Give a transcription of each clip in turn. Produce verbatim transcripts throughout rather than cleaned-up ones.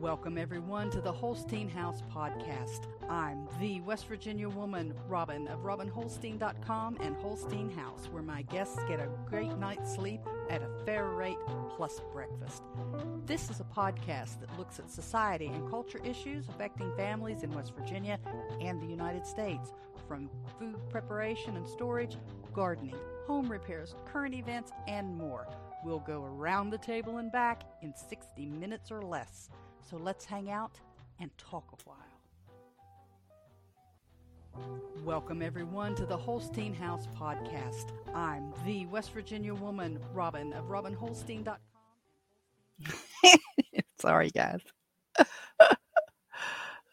Welcome, everyone, to the Holstein House podcast. I'm the West Virginia woman, Robin, of Robin Holstein dot com and Holstein House, where my guests get a great night's sleep at a fair rate plus breakfast. This is a podcast that looks at society and culture issues affecting families in West Virginia and the United States, from food preparation and storage, gardening, home repairs, current events, and more. We'll go around the table and back in sixty minutes or less. So let's hang out and talk a while. Welcome, everyone, to the Holstein House podcast. I'm the West Virginia woman, Robin, of Robin Holstein dot com. Sorry, guys.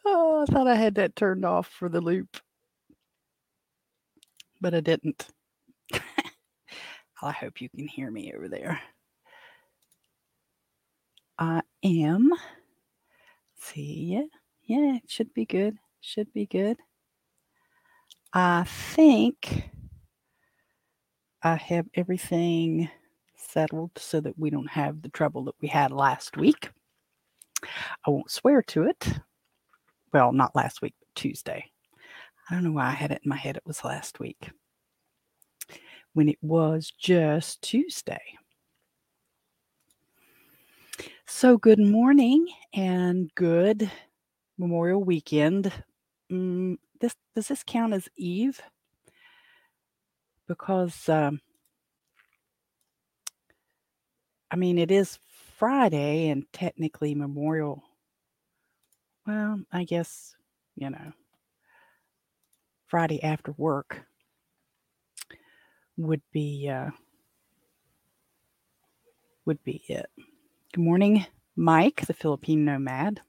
Oh, I thought I had that turned off for the loop, but I didn't. I hope you can hear me over there. I am. See, yeah, yeah, it should be good. Should be good. I think I have everything settled so that we don't have the trouble that we had last week. I won't swear to it. Well, not last week, but Tuesday. I don't know why I had it in my head it was last week, when it was just Tuesday. So good morning and good Memorial Weekend. Mm, this does this count as Eve? Because, um, I mean, it is Friday and technically Memorial. Well, I guess, you know, Friday after work would be uh, would be it. Good morning, Mike, the Philippine Nomad.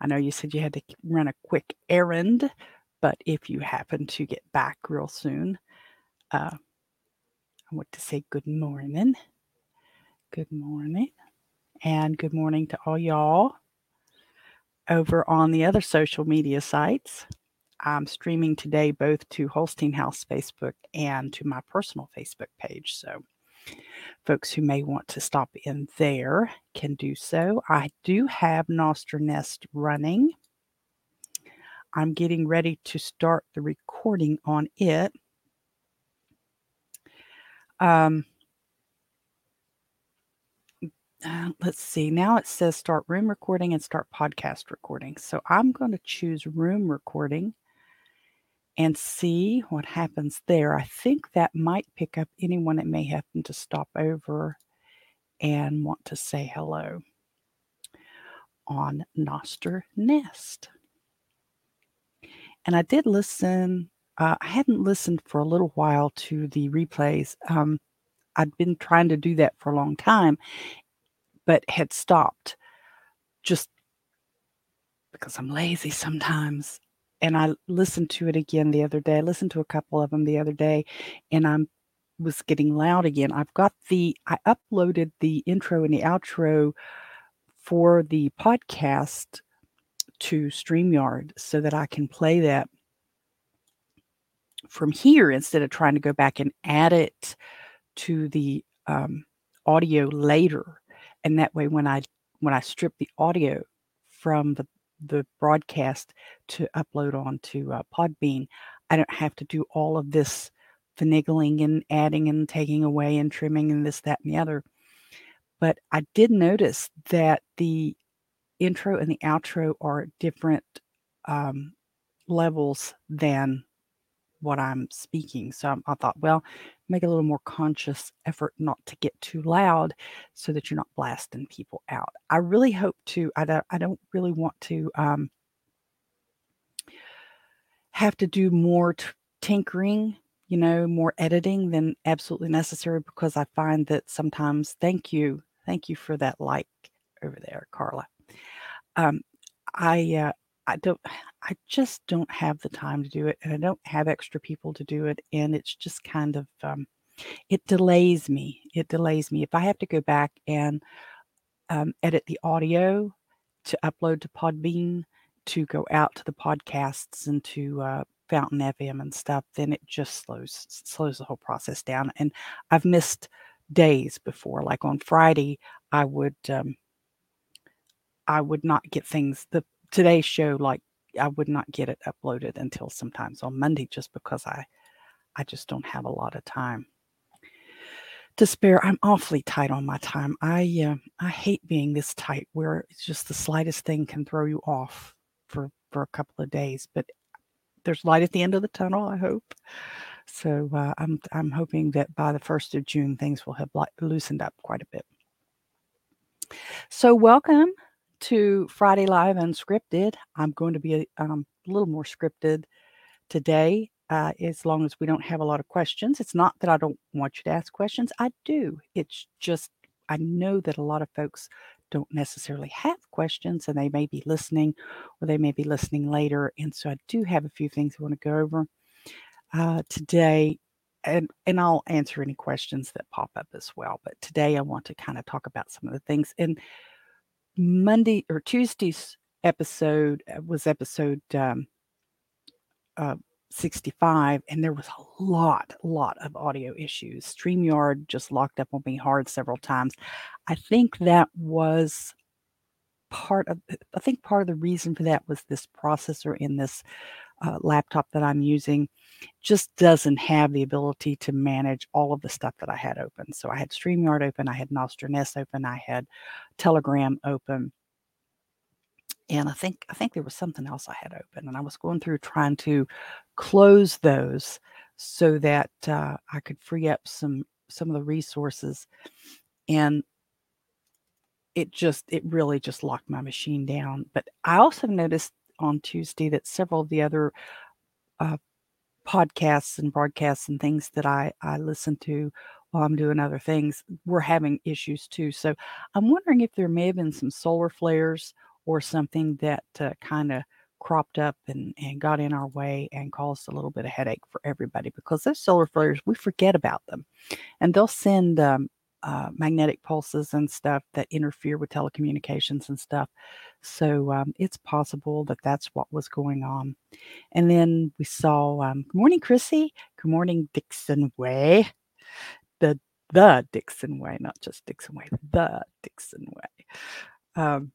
I know you said you had to run a quick errand, but if you happen to get back real soon, uh, I want to say good morning. Good morning. And good morning to all y'all over on the other social media sites. I'm streaming today both to Holstein House Facebook and to my personal Facebook page. So folks who may want to stop in there can do so. I do have Nostr Nest running. I'm getting ready to start the recording on it. Um, uh, let's see. Now it says start room recording and start podcast recording. So I'm going to choose room recording and see what happens there. I think that might pick up anyone that may happen to stop over and want to say hello on Nostr Nest. And I did listen. Uh, I hadn't listened for a little while to the replays. Um, I'd been trying to do that for a long time, but had stopped just because I'm lazy sometimes. And I listened to it again the other day. I listened to a couple of them the other day, and I was getting loud again. I've got the, I uploaded the intro and the outro for the podcast to StreamYard so that I can play that from here instead of trying to go back and add it to the um, audio later. And that way, when I when I strip the audio from the the broadcast to upload onto uh, Podbean, I don't have to do all of this finagling and adding and taking away and trimming and this, that, and the other. But I did notice that the intro and the outro are different um, levels than what I'm speaking. So I thought, well, make a little more conscious effort not to get too loud so that you're not blasting people out. I really hope to, I don't, I don't really want to um, have to do more t- tinkering, you know, more editing than absolutely necessary, because I find that sometimes, thank you, thank you for that like over there, Carla. Um, I, uh, I don't, I just don't have the time to do it, and I don't have extra people to do it. And it's just kind of, um, it delays me. It delays me. If I have to go back and um, edit the audio to upload to Podbean, to go out to the podcasts and to uh, Fountain F M and stuff, then it just slows, slows the whole process down. And I've missed days before. Like on Friday, I would, um, I would not get things, the today's show, like I would not get it uploaded until sometimes on Monday, just because I, I just don't have a lot of time to spare. I'm awfully tight on my time. I, uh, I hate being this tight where it's just the slightest thing can throw you off for, for a couple of days, but there's light at the end of the tunnel, I hope. So uh, I'm, I'm hoping that by the first of June, things will have li- loosened up quite a bit. So welcome to Friday Live Unscripted. I'm going to be a, um, a little more scripted today, uh, as long as we don't have a lot of questions. It's not that I don't want you to ask questions. I do. It's just I know that a lot of folks don't necessarily have questions, and they may be listening or they may be listening later. And so I do have a few things I want to go over uh, today. And, and I'll answer any questions that pop up as well. But today I want to kind of talk about some of the things. And Monday or Tuesday's episode was episode um, uh, sixty-five, and there was a lot, lot of audio issues. StreamYard just locked up on me hard several times. I think that was part of, I think part of the reason for that was this processor in this uh, laptop that I'm using just doesn't have the ability to manage all of the stuff that I had open. So I had StreamYard open, I had Nostr Nest open, I had Telegram open, and I think I think there was something else I had open. And I was going through trying to close those so that uh, I could free up some some of the resources. And it just it really just locked my machine down. But I also noticed on Tuesday that several of the other uh, podcasts and broadcasts and things that I, I listen to while I'm doing other things, we're having issues too. So I'm wondering if there may have been some solar flares or something that uh, kind of cropped up and, and got in our way and caused a little bit of headache for everybody, because those solar flares, we forget about them. And they'll send um, uh, magnetic pulses and stuff that interfere with telecommunications and stuff. So um, it's possible that that's what was going on. And then we saw, um, good morning, Chrissy. Good morning, Dixon Way. The the Dixon Way, not just Dixon Way, the Dixon Way. Um,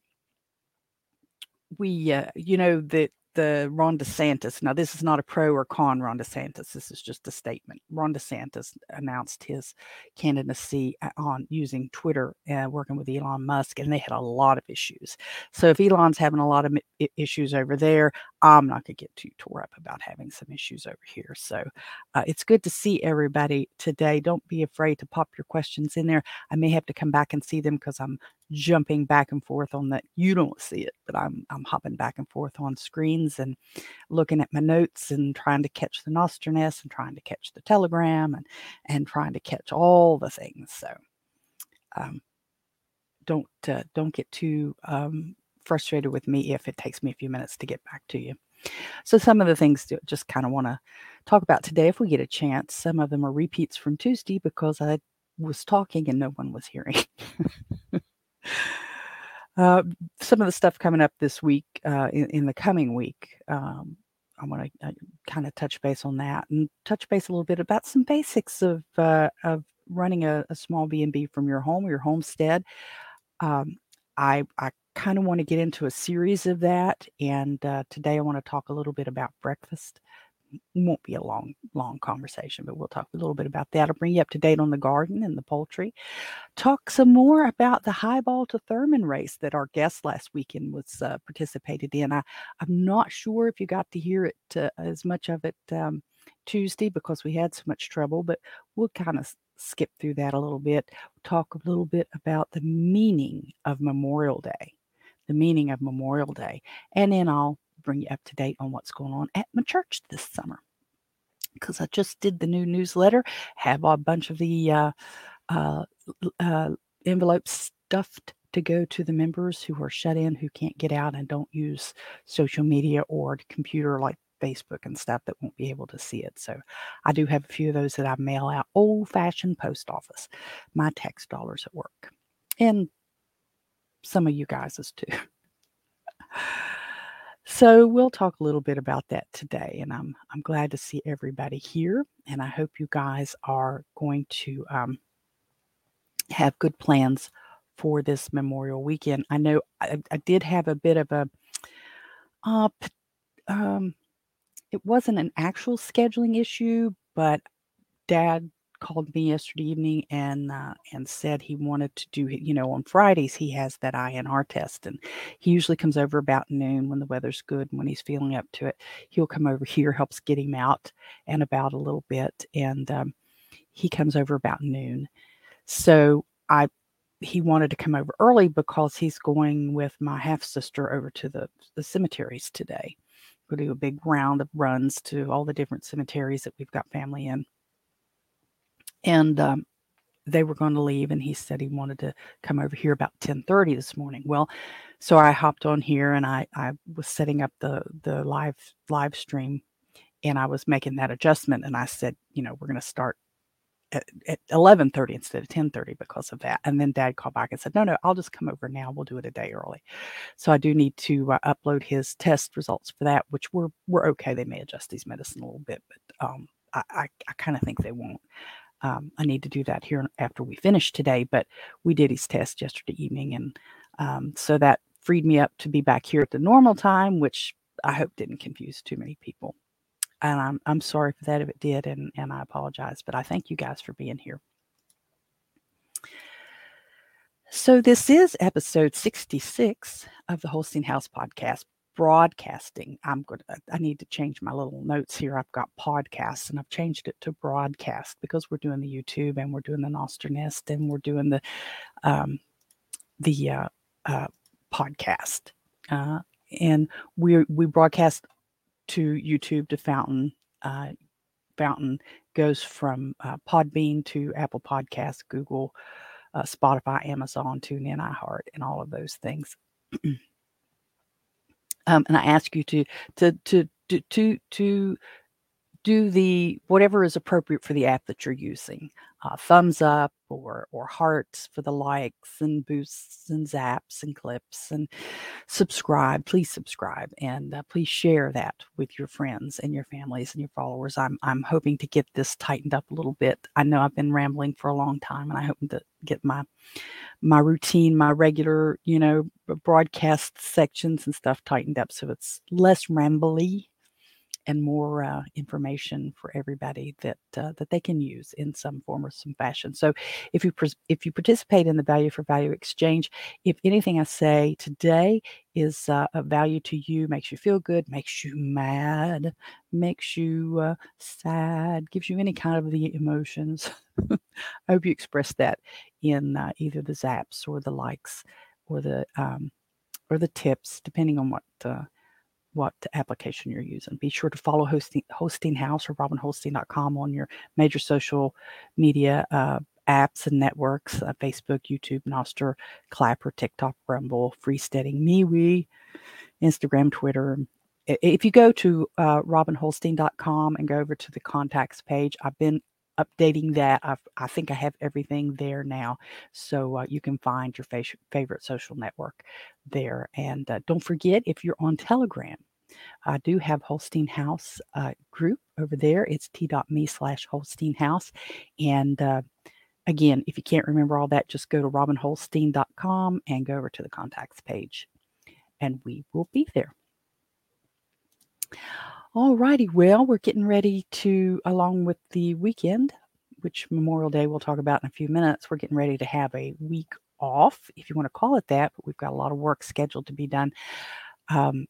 we, uh, you know, the, the Ron DeSantis, now this is not a pro or con Ron DeSantis, this is just a statement. Ron DeSantis announced his candidacy on using Twitter and working with Elon Musk, and they had a lot of issues. So if Elon's having a lot of issues over there, I'm not going to get too tore up about having some issues over here. So uh, it's good to see everybody today. Don't be afraid to pop your questions in there. I may have to come back and see them because I'm jumping back and forth on that. You don't see it, but I'm I'm hopping back and forth on screens and looking at my notes and trying to catch the Nostr Nest and trying to catch the Telegram and, and trying to catch all the things. So um, don't uh, don't get too um, frustrated with me if it takes me a few minutes to get back to you. So some of the things to just kind of want to talk about today, if we get a chance. Some of them are repeats from Tuesday because I was talking and no one was hearing. Uh, some of the stuff coming up this week, uh, in, in the coming week, um, I want to uh, kind of touch base on that and touch base a little bit about some basics of uh, of running a, a small B and B from your home or your homestead. Um, I I kind of want to get into a series of that, and uh, today I want to talk a little bit about breakfast. It won't be a long, long conversation, but we'll talk a little bit about that. I'll bring you up to date on the garden and the poultry. Talk some more about the Highball to Thurmond race that our guest last weekend was uh, participated in. I, I'm not sure if you got to hear it uh, as much of it um, Tuesday because we had so much trouble, but we'll kind of skip through that a little bit. Talk a little bit about the meaning of Memorial Day, the meaning of Memorial Day, and then I'll bring you up to date on what's going on at my church this summer, because I just did the new newsletter, have a bunch of the uh, uh, uh, envelopes stuffed to go to the members who are shut in, who can't get out and don't use social media or the computer like Facebook and stuff, that won't be able to see it. So I do have a few of those that I mail out, old-fashioned post office, my tax dollars at work, and some of you guys's too. So we'll talk a little bit about that today, and I'm I'm glad to see everybody here, and I hope you guys are going to um, have good plans for this Memorial Weekend. I know I, I did have a bit of a, uh, um, it wasn't an actual scheduling issue, but Dad called me yesterday evening and uh, and said he wanted to do, you know, on Fridays he has that I N R test, and he usually comes over about noon when the weather's good and when he's feeling up to it. He'll come over here, helps get him out and about a little bit, and um, he comes over about noon. So I he wanted to come over early because he's going with my half sister over to the, the cemeteries today. We'll do a big round of runs to all the different cemeteries that we've got family in. And um, they were going to leave, and he said he wanted to come over here about ten thirty this morning. Well, so I hopped on here, and I, I was setting up the, the live live stream, and I was making that adjustment. And I said, you know, we're going to start at, at eleven thirty instead of ten thirty because of that. And then Dad called back and said, no, no, I'll just come over now. We'll do it a day early. So I do need to uh, upload his test results for that, which were, were okay. They may adjust his medicine a little bit, but um, I, I, I kind of think they won't. Um, I need to do that here after we finish today, but we did his test yesterday evening. And um, so that freed me up to be back here at the normal time, which I hope didn't confuse too many people. And I'm I'm sorry for that if it did, and, and I apologize, but I thank you guys for being here. So this is episode sixty-six of the Holstein House podcast. Broadcasting. I'm going to, I need to change my little notes here. I've got podcasts, and I've changed it to broadcast because we're doing the YouTube, and we're doing the Nostr Nest, and we're doing the um, the uh, uh, podcast. Uh, and we we broadcast to YouTube, to Fountain. Uh, Fountain goes from uh, Podbean to Apple Podcasts, Google, uh, Spotify, Amazon, TuneIn, iHeart, and all of those things. Um, and I ask you to to to to to to do the whatever is appropriate for the app that you're using, uh, thumbs up or or hearts for the likes, and boosts and zaps and clips, and subscribe. Please subscribe, and uh, please share that with your friends and your families and your followers. I'm I'm hoping to get this tightened up a little bit. I know I've been rambling for a long time, and I hope to get my my routine, my regular, you know, broadcast sections and stuff tightened up so it's less rambly and more uh, information for everybody that uh, that they can use in some form or some fashion. So if you pres- if you participate in the value for value exchange, if anything I say today is uh, of value to you, makes you feel good, makes you mad, makes you uh, sad, gives you any kind of the emotions, I hope you express that in uh, either the zaps or the likes or the um, or the tips, depending on what. Uh, what application you're using. Be sure to follow Holstein, Holstein House or Robin Holstein dot com on your major social media uh, apps and networks, uh, Facebook, YouTube, Nostr, Clapper, TikTok, Rumble, Freesteading, MeWe, Instagram, Twitter. If you go to uh, Robin Holstein dot com and go over to the contacts page, I've been updating that. I've, I think I have everything there now. So uh, you can find your fa- favorite social network there. And uh, don't forget, if you're on Telegram, I do have Holstein House uh, group over there. It's t.me slash Holstein House. And uh, again, if you can't remember all that, just go to Robin Holstein dot com and go over to the contacts page, and we will be there. All righty. Well, we're getting ready to, along with the weekend, which Memorial Day we'll talk about in a few minutes, we're getting ready to have a week off, if you want to call it that, but we've got a lot of work scheduled to be done. Um,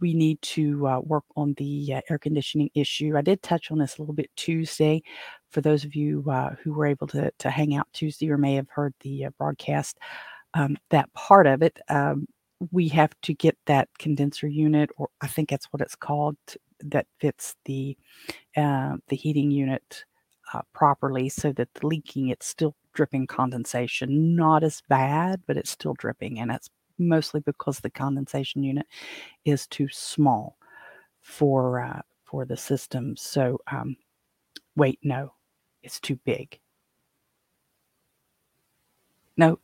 we need to uh, work on the uh, air conditioning issue. I did touch on this a little bit Tuesday. For those of you uh, who were able to, to hang out Tuesday or may have heard the uh, broadcast, um, that part of it, um, we have to get that condenser unit, or I think that's what it's called, that fits the uh, the heating unit uh, properly so that the leaking, it's still dripping condensation. Not as bad, but it's still dripping, and that's mostly because the condensation unit is too small for uh, for the system. So um, wait, no, it's too big. No.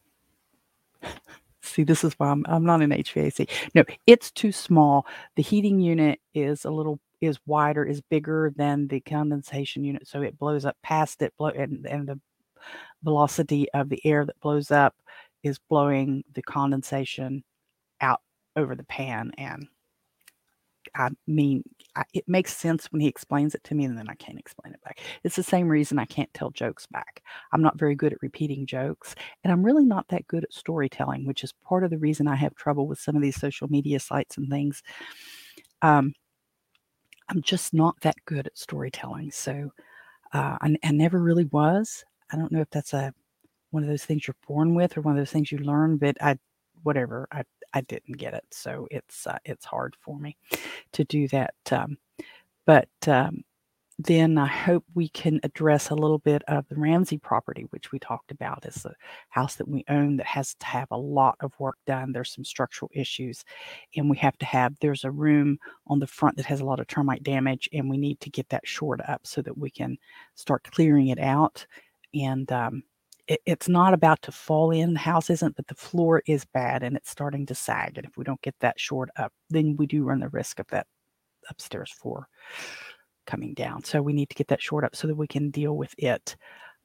See, this is why I'm, I'm not in H V A C. No, it's too small. The heating unit is a little, is wider, is bigger than the condensation unit. So it blows up past it, blow, and, and the velocity of the air that blows up is blowing the condensation out over the pan. And I mean, I, it makes sense when he explains it to me, and then I can't explain it back. It's the same reason I can't tell jokes back. I'm not very good at repeating jokes, and I'm really not that good at storytelling, which is part of the reason I have trouble with some of these social media sites and things. Um, I'm just not that good at storytelling. So uh, I, I never really was. I don't know if that's a one of those things you're born with or one of those things you learn, but I, whatever, I I didn't get it. So it's uh, it's hard for me to do that. Um, but um, then I hope we can address a little bit of the Ramsey property, which we talked about is the house that we own that has to have a lot of work done. There's some structural issues, and we have to have, there's a room on the front that has a lot of termite damage, and we need to get that shored up so that we can start clearing it out. And um, it, it's not about to fall in, the house isn't, but the floor is bad and it's starting to sag. And if we don't get that shored up, then we do run the risk of that upstairs floor coming down. So we need to get that shored up so that we can deal with it.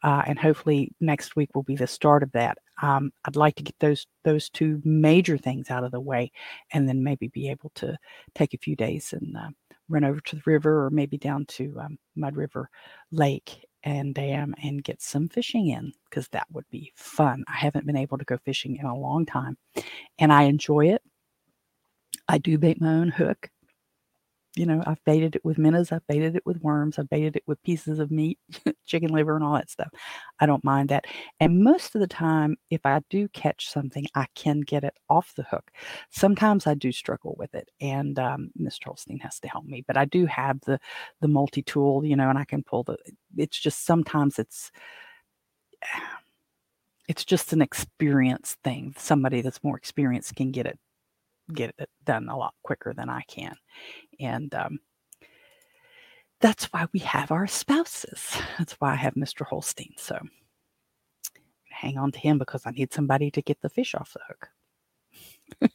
Uh, and hopefully next week will be the start of that. Um, I'd like to get those those two major things out of the way, and then maybe be able to take a few days and uh, run over to the river, or maybe down to um, Mud River Lake and dam and get some fishing in, because that would be fun. I haven't been able to go fishing in a long time, and I enjoy it. I do bait my own hook. You know, I've baited it with minnows, I've baited it with worms, I've baited it with pieces of meat, chicken liver and all that stuff. I don't mind that. And most of the time, if I do catch something, I can get it off the hook. Sometimes I do struggle with it, and um, Mister Holstein has to help me. But I do have the the multi-tool, you know, and I can pull the, it's just sometimes it's, it's just an experience thing. Somebody that's more experienced can get it. get it done a lot quicker than I can. And um, that's why we have our spouses. That's why I have Mister Holstein. So hang on to him, because I need somebody to get the fish off the hook.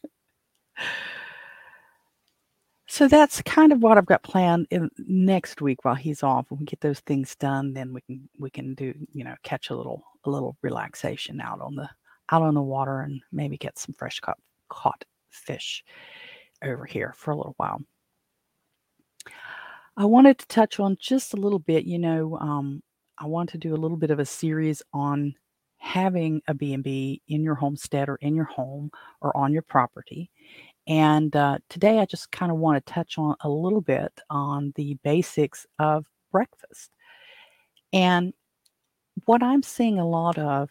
So that's kind of what I've got planned in next week while he's off. When we get those things done, then we can we can do, you know, catch a little a little relaxation out on the out on the water, and maybe get some fresh caught caught fish over here for a little while. I wanted to touch on just a little bit, you know, um, I want to do a little bit of a series on having a B and B in your homestead or in your home or on your property. And uh, today I just kind of want to touch on a little bit on the basics of breakfast. And what I'm seeing a lot of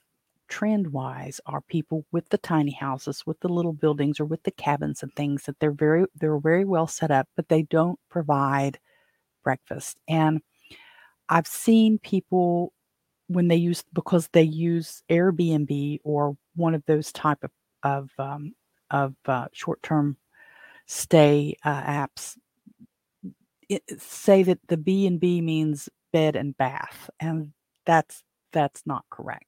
trend-wise are people with the tiny houses, with the little buildings, or with the cabins and things that they're very they're very well set up, but they don't provide breakfast. And I've seen people when they use, because they use Airbnb or one of those type of of, um, of uh, short-term stay uh, apps, it, say that the B and B means bed and bath, and that's that's not correct.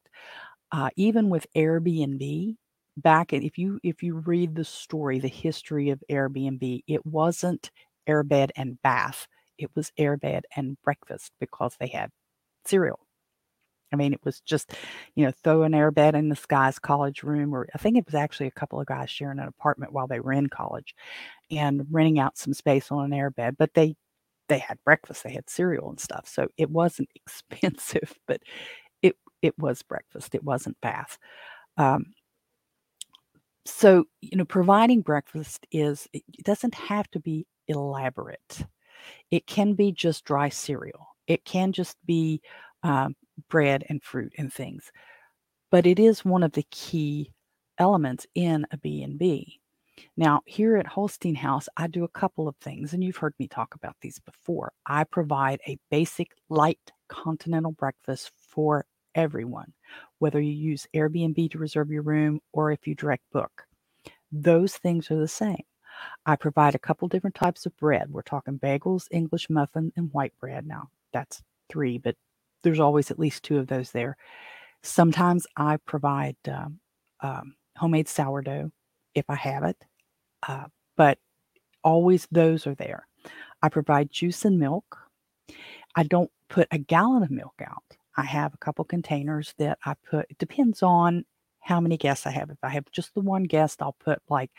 Uh, even with Airbnb, back in, if you if you read the story, the history of Airbnb, it wasn't airbed and bath. It was airbed and breakfast, because they had cereal. I mean, it was just, you know, throw an airbed in this guy's college room, or I think it was actually a couple of guys sharing an apartment while they were in college and renting out some space on an airbed. But they they had breakfast, they had cereal and stuff. So it wasn't expensive, but it was breakfast. It wasn't bath. Um, so, you know, providing breakfast is, it doesn't have to be elaborate. It can be just dry cereal. It can just be um, bread and fruit and things. But it is one of the key elements in a B and B. Now, here at Holstein House, I do a couple of things, and you've heard me talk about these before. I provide a basic light continental breakfast for everyone, whether you use Airbnb to reserve your room or if you direct book. Those things are the same. I provide a couple different types of bread. We're talking bagels, English muffin, and white bread. Now, that's three, but there's always at least two of those there. Sometimes I provide um, um, homemade sourdough if I have it, uh, but always those are there. I provide juice and milk. I don't put a gallon of milk out. I have a couple containers that I put, it depends on how many guests I have. If I have just the one guest, I'll put like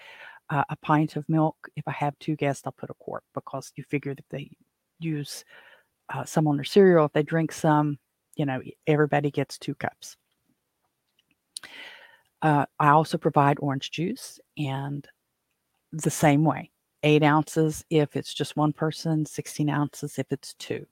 uh, a pint of milk. If I have two guests, I'll put a quart, because you figure that they use uh, some on their cereal. If they drink some, you know, everybody gets two cups. Uh, I also provide orange juice, and the same way, eight ounces if it's just one person, sixteen ounces if it's two.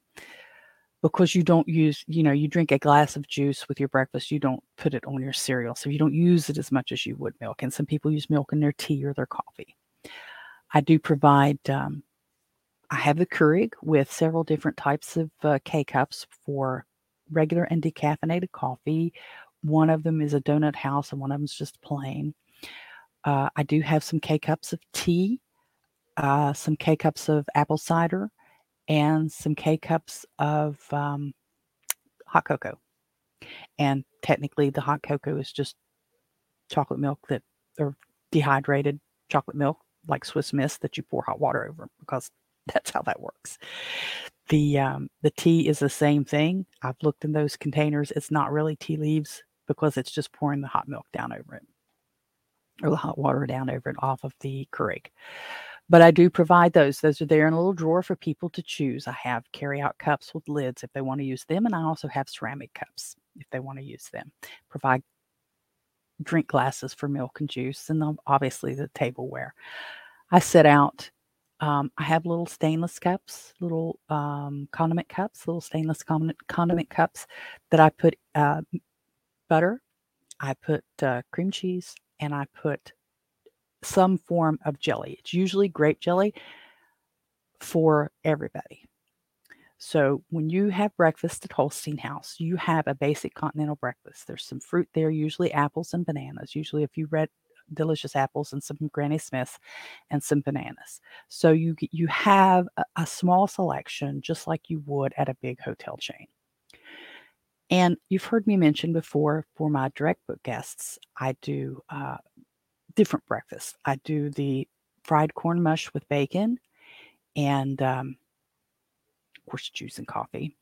Because you don't use, you know, you drink a glass of juice with your breakfast, you don't put it on your cereal. So you don't use it as much as you would milk. And some people use milk in their tea or their coffee. I do provide, um, I have the Keurig with several different types of uh, K-cups for regular and decaffeinated coffee. One of them is a donut house and one of them is just plain. Uh, I do have some K-cups of tea, uh, some K-cups of apple cider, and some K-cups of um, hot cocoa. And technically the hot cocoa is just chocolate milk that, or dehydrated chocolate milk, like Swiss Miss, that you pour hot water over, because that's how that works. The um, the tea is the same thing. I've looked in those containers. It's not really tea leaves, because it's just pouring the hot milk down over it, or the hot water down over it off of the Keurig. But I do provide those. Those are there in a little drawer for people to choose. I have carry-out cups with lids if they want to use them. And I also have ceramic cups if they want to use them. Provide drink glasses for milk and juice, and obviously the tableware. I set out, um, I have little stainless cups, little um, condiment cups, little stainless condiment, condiment cups that I put uh, butter, I put uh, cream cheese, and I put some form of jelly. It's usually grape jelly for everybody. So when you have breakfast at Holstein House, you have a basic continental breakfast. There's some fruit there, usually apples and bananas, usually a few red delicious apples and some Granny Smiths and some bananas. So you you have a, a small selection, just like you would at a big hotel chain. And you've heard me mention before, for my direct book guests, I do uh, different breakfasts. I do the fried corn mush with bacon and, um, of course, juice and coffee.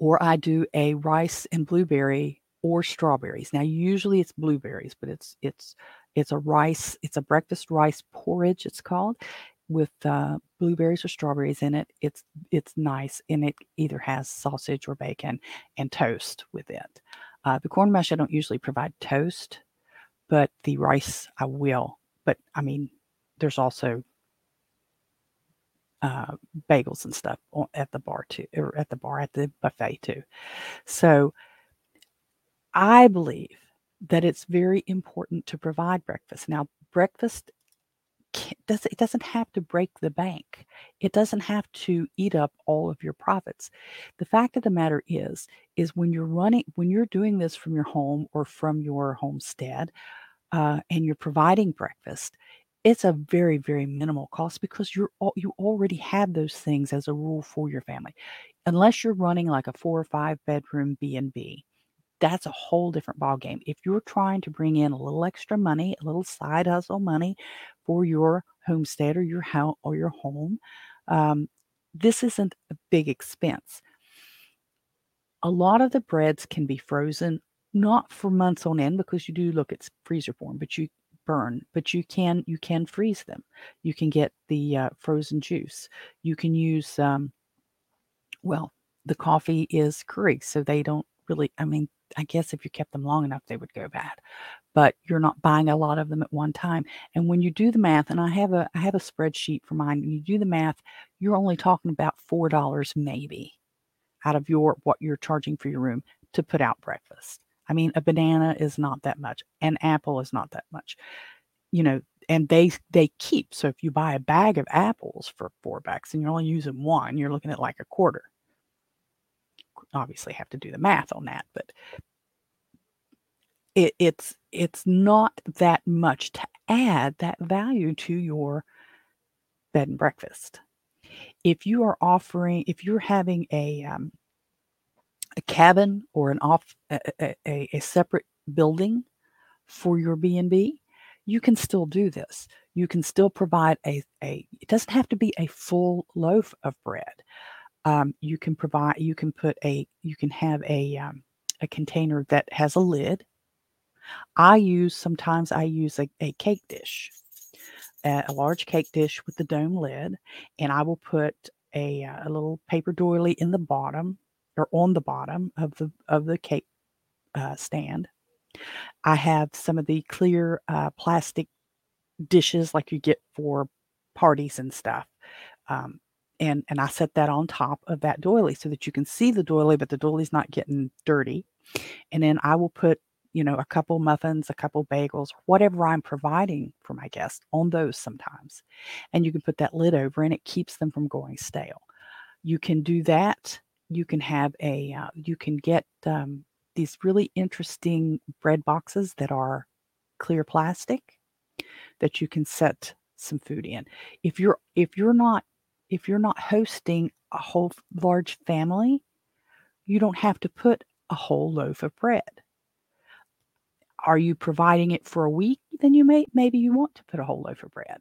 Or I do a rice and blueberry or strawberries. Now, usually it's blueberries, but it's it's it's a rice. It's a breakfast rice porridge, it's called, with uh, blueberries or strawberries in it. It's it's nice, and it either has sausage or bacon and toast with it. Uh, the corn mush, I don't usually provide toast, but the rice I will. But I mean, there's also uh, bagels and stuff at the bar too, or at the bar at the buffet too. So I believe that it's very important to provide breakfast. Now, breakfast does it doesn't have to break the bank. It doesn't have to eat up all of your profits. The fact of the matter is, is when you're running, when you're doing this from your home or from your homestead, uh, and you're providing breakfast, it's a very, very minimal cost, because you're all, you already have those things as a rule for your family, unless you're running like a four or five bedroom B and B. That's a whole different ballgame. If you're trying to bring in a little extra money, a little side hustle money for your homestead or your house or your home, um, this isn't a big expense. A lot of the breads can be frozen, not for months on end, because you do look at freezer form, but you burn. But you can you can freeze them. You can get the uh, frozen juice. You can use um, well, the coffee is Keurig, so they don't really. I mean, I guess if you kept them long enough, they would go bad, but you're not buying a lot of them at one time. And when you do the math, and I have a, I have a spreadsheet for mine, when you do the math, you're only talking about four dollars maybe out of your, what you're charging for your room to put out breakfast. I mean, a banana is not that much. An apple is not that much, you know, and they, they keep. So if you buy a bag of apples for four bucks and you're only using one, you're looking at like a quarter. Obviously have to do the math on that, but it, it's it's not that much to add that value to your bed and breakfast. If you are offering, if you're having a um, a cabin or an off a, a, a separate building for your B and B, you can still do this. You can still provide a a. It doesn't have to be a full loaf of bread. Um, you can provide, you can put a, you can have a, um, a container that has a lid I use, sometimes I use a, a cake dish, a, a large cake dish with the dome lid, and I will put a, a little paper doily in the bottom or on the bottom of the, of the cake uh, stand. I have some of the clear uh, plastic dishes like you get for parties and stuff. Um, and, and I set that on top of that doily so that you can see the doily, but the doily's not getting dirty. And then I will put, you know, a couple muffins, a couple bagels, whatever I'm providing for my guests on those sometimes. And you can put that lid over and it keeps them from going stale. You can do that. You can have a, uh, you can get um, these really interesting bread boxes that are clear plastic that you can set some food in. If you're, if you're not, if you're not hosting a whole large family, you don't have to put a whole loaf of bread. Are you providing it for a week? Then you may, maybe you want to put a whole loaf of bread,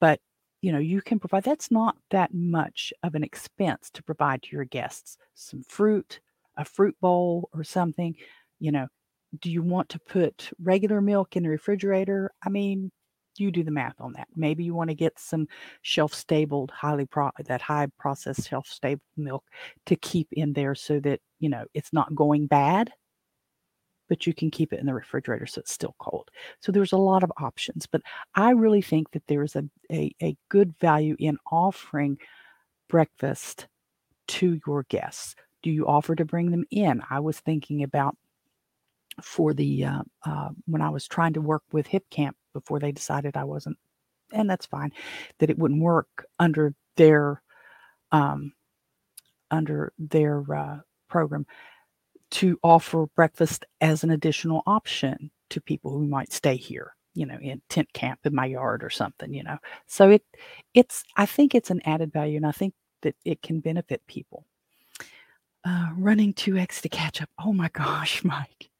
but you know, you can provide, that's not that much of an expense to provide to your guests some fruit, a fruit bowl or something. You know, do you want to put regular milk in the refrigerator? I mean, you do the math on that. Maybe you want to get some shelf stabled, highly pro- that high processed shelf stabled milk to keep in there so that, you know, it's not going bad, but you can keep it in the refrigerator so it's still cold. So there's a lot of options, but I really think that there is a, a, a good value in offering breakfast to your guests. Do you offer to bring them in? I was thinking about for the, uh, uh, when I was trying to work with Hip Camp before they decided I wasn't, and that's fine, that it wouldn't work under their, um, under their uh, program, to offer breakfast as an additional option to people who might stay here, you know, in tent camp in my yard or something, you know. So it, it's, I think it's an added value, and I think that it can benefit people. Uh, running two X to catch up. Oh my gosh, Mike.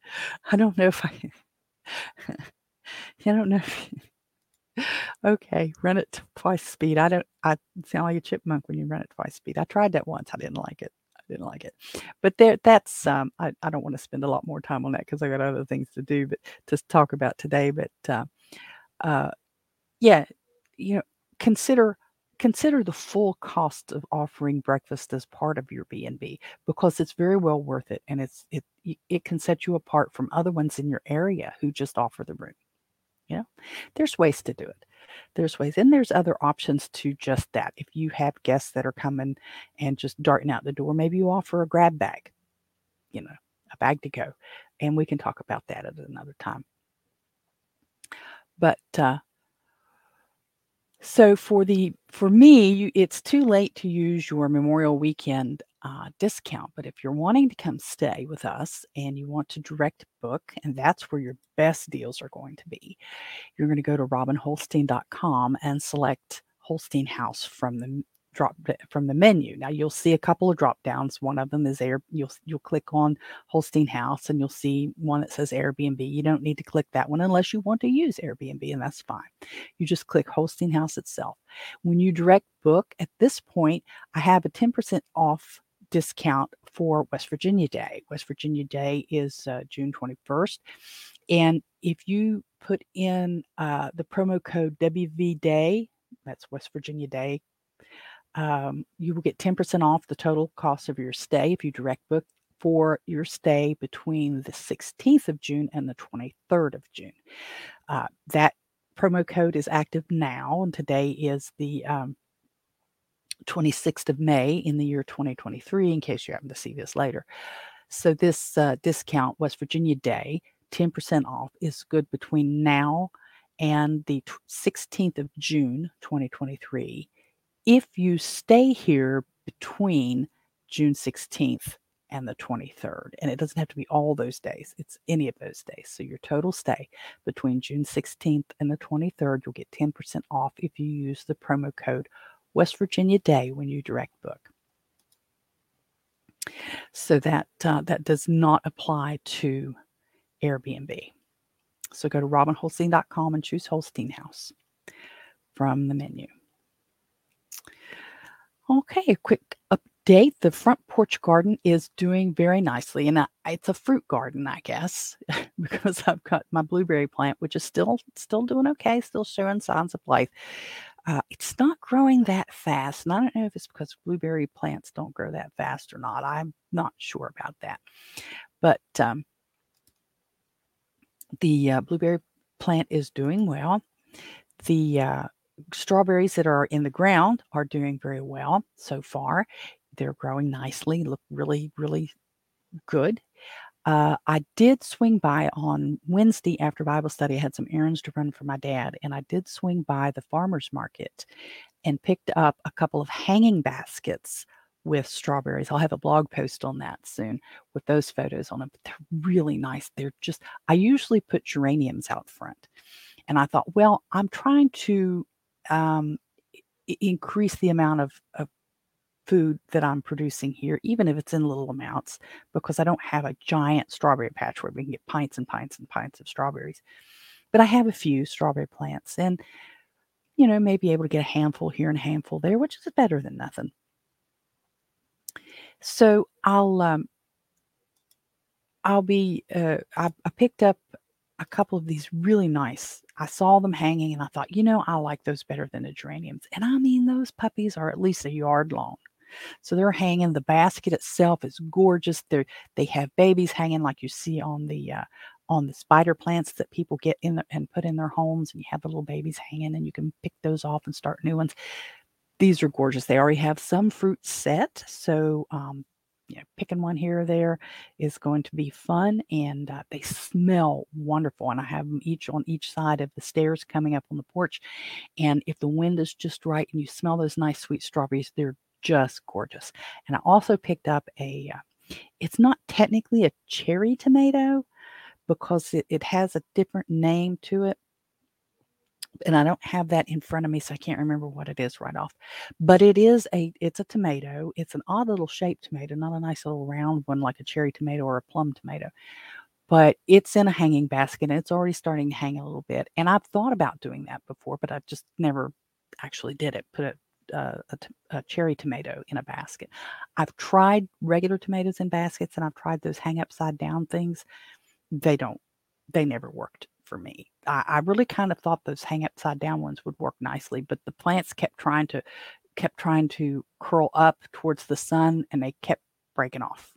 I don't know if I, I don't know if, okay, run it to twice speed. I don't, I sound like a chipmunk when you run it twice speed. I tried that once. I didn't like it. didn't like it but there that's um I, I don't want to spend a lot more time on that because I got other things to do but to talk about today, but uh, uh yeah you know consider consider the full cost of offering breakfast as part of your B and B, because it's very well worth it, and it's it it can set you apart from other ones in your area who just offer the room. You know, there's ways to do it. There's ways, and there's other options to just that. If you have guests that are coming and just darting out the door, maybe you offer a grab bag, you know, a bag to go. And we can talk about that at another time. But uh, so for the for me, you, it's too late to use your Memorial Weekend uh, discount. But if you're wanting to come stay with us and you want to direct book, and that's where your best deals are going to be, you're going to go to Robin Holstein dot com and select Holstein House from the drop from the menu. Now you'll see a couple of drop downs. One of them is Air. You'll you'll click on Holstein House, and you'll see one that says Airbnb. You don't need to click that one unless you want to use Airbnb, and that's fine. You just click Holstein House itself. When you direct book, at this point, I have a ten percent off discount for West Virginia Day. West Virginia Day is uh, June twenty-first, and if you put in uh, the promo code W V Day, that's West Virginia Day, um, you will get ten percent off the total cost of your stay if you direct book for your stay between the sixteenth of June and the twenty-third of June. Uh, that promo code is active now, and today is the um, twenty-sixth of May in the year twenty twenty-three, in case you happen to see this later. So this uh, discount, West Virginia Day, ten percent off, is good between now and the sixteenth of June, twenty twenty-three, if you stay here between June sixteenth and the twenty-third. And it doesn't have to be all those days. It's any of those days. So your total stay between June sixteenth and the twenty-third, you'll get ten percent off if you use the promo code West Virginia Day when you direct book. So that uh, that does not apply to Airbnb. So go to Robin Holstein dot com and choose Holstein House from the menu. Okay, a quick update date, the front porch garden is doing very nicely. And I, it's a fruit garden, I guess, because I've got my blueberry plant, which is still still doing okay, still showing signs of life. Uh, it's not growing that fast. And I don't know if it's because blueberry plants don't grow that fast or not. I'm not sure about that. But um, the uh, blueberry plant is doing well. The uh, strawberries that are in the ground are doing very well so far. They're growing nicely, look really, really good. Uh, I did swing by on Wednesday after Bible study. I had some errands to run for my dad, and I did swing by the farmer's market and picked up a couple of hanging baskets with strawberries. I'll have a blog post on that soon with those photos on them. But they're really nice. They're just, I usually put geraniums out front. And I thought, well, I'm trying to um, increase the amount of, of food that I'm producing here, even if it's in little amounts, because I don't have a giant strawberry patch where we can get pints and pints and pints of strawberries. But I have a few strawberry plants and, you know, maybe able to get a handful here and a handful there, which is better than nothing. So I'll, um, I'll be, uh, I, I picked up a couple of these really nice. I saw them hanging and I thought, you know, I like those better than the geraniums. And I mean, those puppies are at least a yard long. So they're hanging. The basket itself is gorgeous. They they have babies hanging like you see on the uh, on the spider plants that people get in the, and put in their homes. And you have the little babies hanging and you can pick those off and start new ones. These are gorgeous. They already have some fruit set. So, um, you know, picking one here or there is going to be fun. And uh, they smell wonderful. And I have them each on each side of the stairs coming up on the porch. And if the wind is just right and you smell those nice sweet strawberries, they're just gorgeous. And I also picked up a, uh, it's not technically a cherry tomato because it, it has a different name to it. And I don't have that in front of me, so I can't remember what it is right off. But it is a, it's a tomato. It's an odd little shaped tomato, not a nice little round one like a cherry tomato or a plum tomato. But it's in a hanging basket, and it's already starting to hang a little bit. And I've thought about doing that before, but I just never actually did it, put a, a, a, t- a cherry tomato in a basket. I've tried regular tomatoes in baskets, and I've tried those hang upside down things. They don't, they never worked for me. I, I really kind of thought those hang upside down ones would work nicely, but the plants kept trying to kept trying to curl up towards the sun and they kept breaking off.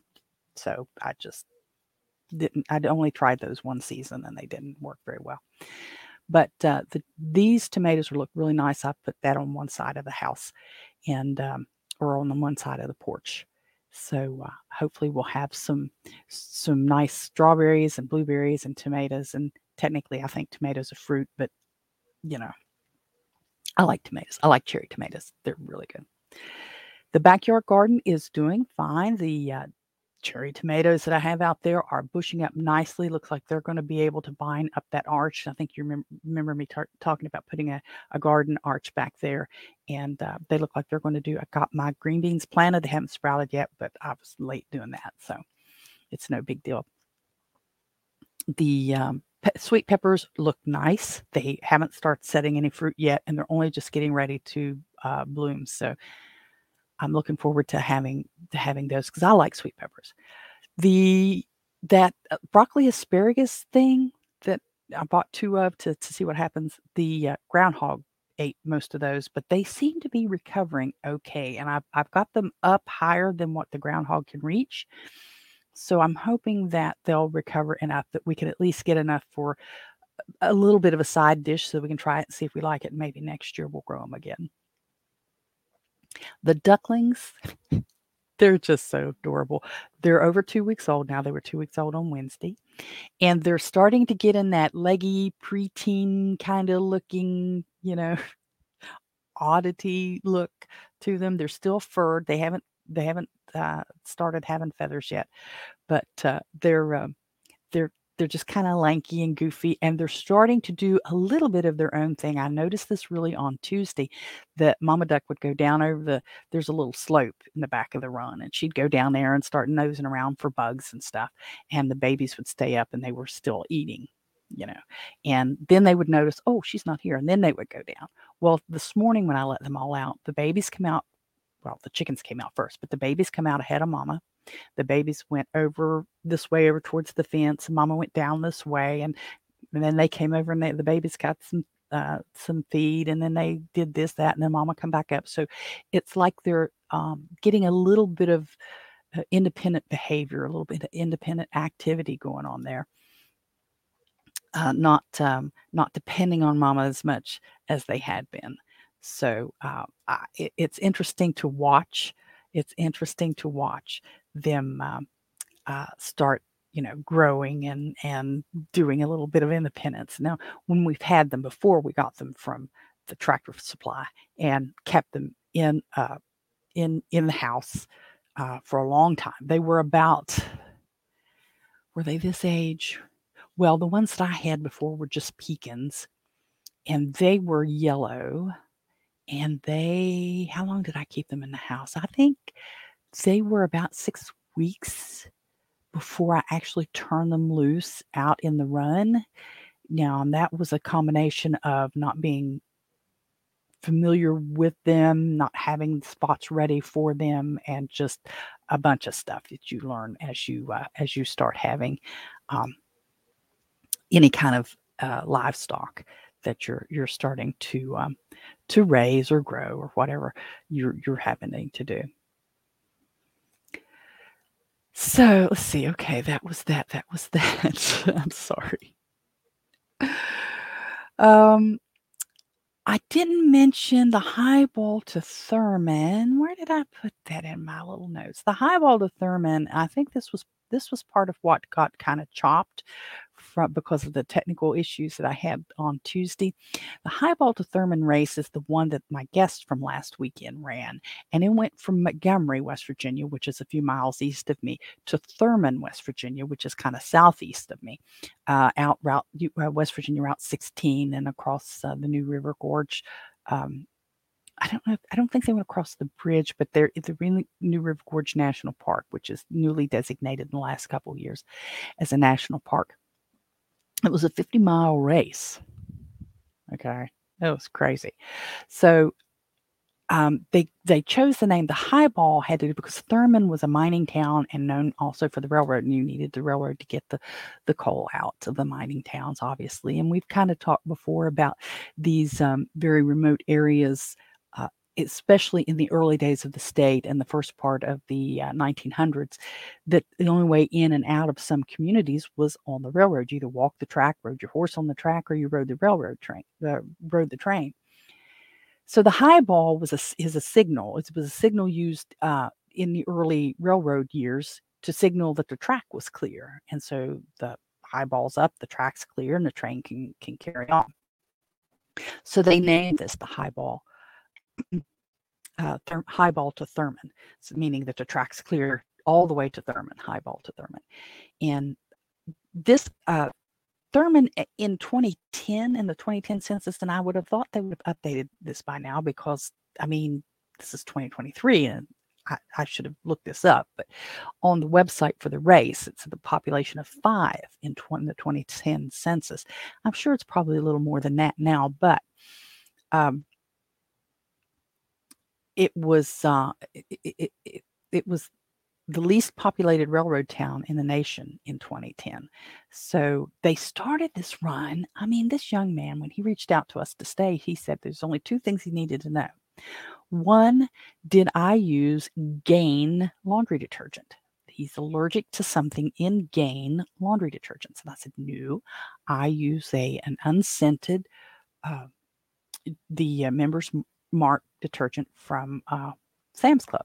So I just didn't, I'd only tried those one season and they didn't work very well. But uh, the, these tomatoes look really nice. I put that on one side of the house and, um, or on the one side of the porch. So uh, hopefully we'll have some, some nice strawberries and blueberries and tomatoes. And technically, I think tomatoes are fruit, but, you know, I like tomatoes. I like cherry tomatoes. They're really good. The backyard garden is doing fine. The uh, cherry tomatoes that I have out there are bushing up nicely. Looks like they're going to be able to bind up that arch. I think you remember, remember me tar- talking about putting a, a garden arch back there, and uh, they look like they're going to do. I got my green beans planted. They haven't sprouted yet, but I was late doing that, so it's no big deal. The um, pe- sweet peppers look nice. They haven't started setting any fruit yet, and they're only just getting ready to uh, bloom, so I'm looking forward to having to having those because I like sweet peppers. The that broccoli asparagus thing that I bought two of to, to see what happens. The uh, groundhog ate most of those, but they seem to be recovering okay. And I've I've got them up higher than what the groundhog can reach, so I'm hoping that they'll recover enough that we can at least get enough for a little bit of a side dish so we can try it and see if we like it. Maybe next year we'll grow them again. The ducklings, they're just so adorable. They're over two weeks old now. They were two weeks old on Wednesday. And they're starting to get in that leggy, preteen kind of looking, you know, oddity look to them. They're still furred. They haven't they haven't uh, started having feathers yet. But uh, they're, uh, they're, they're just kind of lanky and goofy, and they're starting to do a little bit of their own thing. I noticed this really on Tuesday that Mama Duck would go down over the, there's a little slope in the back of the run, and she'd go down there and start nosing around for bugs and stuff. And the babies would stay up and they were still eating, you know, and then they would notice, oh, she's not here. And then they would go down. Well, this morning when I let them all out, the babies come out well, the chickens came out first, but the babies come out ahead of mama. The babies went over this way, over towards the fence. Mama went down this way, and, and then they came over, and they, the babies got some uh, some feed, and then they did this, that, and then mama come back up. So it's like they're um, getting a little bit of uh, independent behavior, a little bit of independent activity going on there. Uh, not um, not depending on mama as much as they had been. So uh, I, it, it's interesting to watch. It's interesting to watch them um, uh, start, you know, growing and and doing a little bit of independence. Now, when we've had them before, we got them from the Tractor Supply and kept them in uh, in in the house uh, for a long time. They were about, were they this age? Well, the ones that I had before were just pecans, and they were yellow. And they, how long did I keep them in the house? I think they were about six weeks before I actually turned them loose out in the run. Now, and that was a combination of not being familiar with them, not having spots ready for them, and just a bunch of stuff that you learn as you uh, as you start having um, any kind of uh, livestock that you're you're starting to um, to raise or grow or whatever you're you're happening to do. So let's see. Okay, that was that. That was that. I'm sorry. Um, I didn't mention the Highball to Thurmond. Where did I put that in my little notes? The Highball to Thurmond. I think this was this was part of what got kind of chopped from because of the technical issues that I had on Tuesday. The Highball to Thurmond race is the one that my guest from last weekend ran, and it went from Montgomery, West Virginia, which is a few miles east of me, to Thurmond, West Virginia, which is kind of southeast of me, uh, out route uh, West Virginia Route sixteen and across uh, the New River Gorge. Um, I don't know. If, I don't think they went across the bridge, but they're at the New River Gorge National Park, which is newly designated in the last couple of years as a national park. It was a fifty-mile race. Okay, that was crazy. So um, they they chose the name. The Highball had to do because Thurmond was a mining town and known also for the railroad, and you needed the railroad to get the the coal out of the mining towns, obviously. And we've kind of talked before about these um, very remote areas. Uh, especially in the early days of the state and the first part of the uh, nineteen hundreds, that the only way in and out of some communities was on the railroad. You either walked the track, rode your horse on the track, or you rode the railroad train. Uh, rode the train. So the highball was a is a signal. It was a signal used uh, in the early railroad years to signal that the track was clear, and so the highball's up, the track's clear, and the train can can carry on. So they named this the highball. Uh, ther- highball to Thurmond, so meaning that the track's clear all the way to Thurmond, highball to Thurmond. And this uh, Thurmond in twenty ten, in the twenty ten census, and I would have thought they would have updated this by now because, I mean, this is twenty twenty-three and I, I should have looked this up, but on the website for the race, it's the population of five in tw- the twenty ten census. I'm sure it's probably a little more than that now, but um, It was uh, it, it, it, it was the least populated railroad town in the nation in twenty ten. So they started this run. I mean, this young man, when he reached out to us to stay, he said there's only two things he needed to know. One, did I use Gain laundry detergent? He's allergic to something in Gain laundry detergent. So I said, no, I use a an unscented, uh, the uh, members mark detergent from uh, Sam's Club.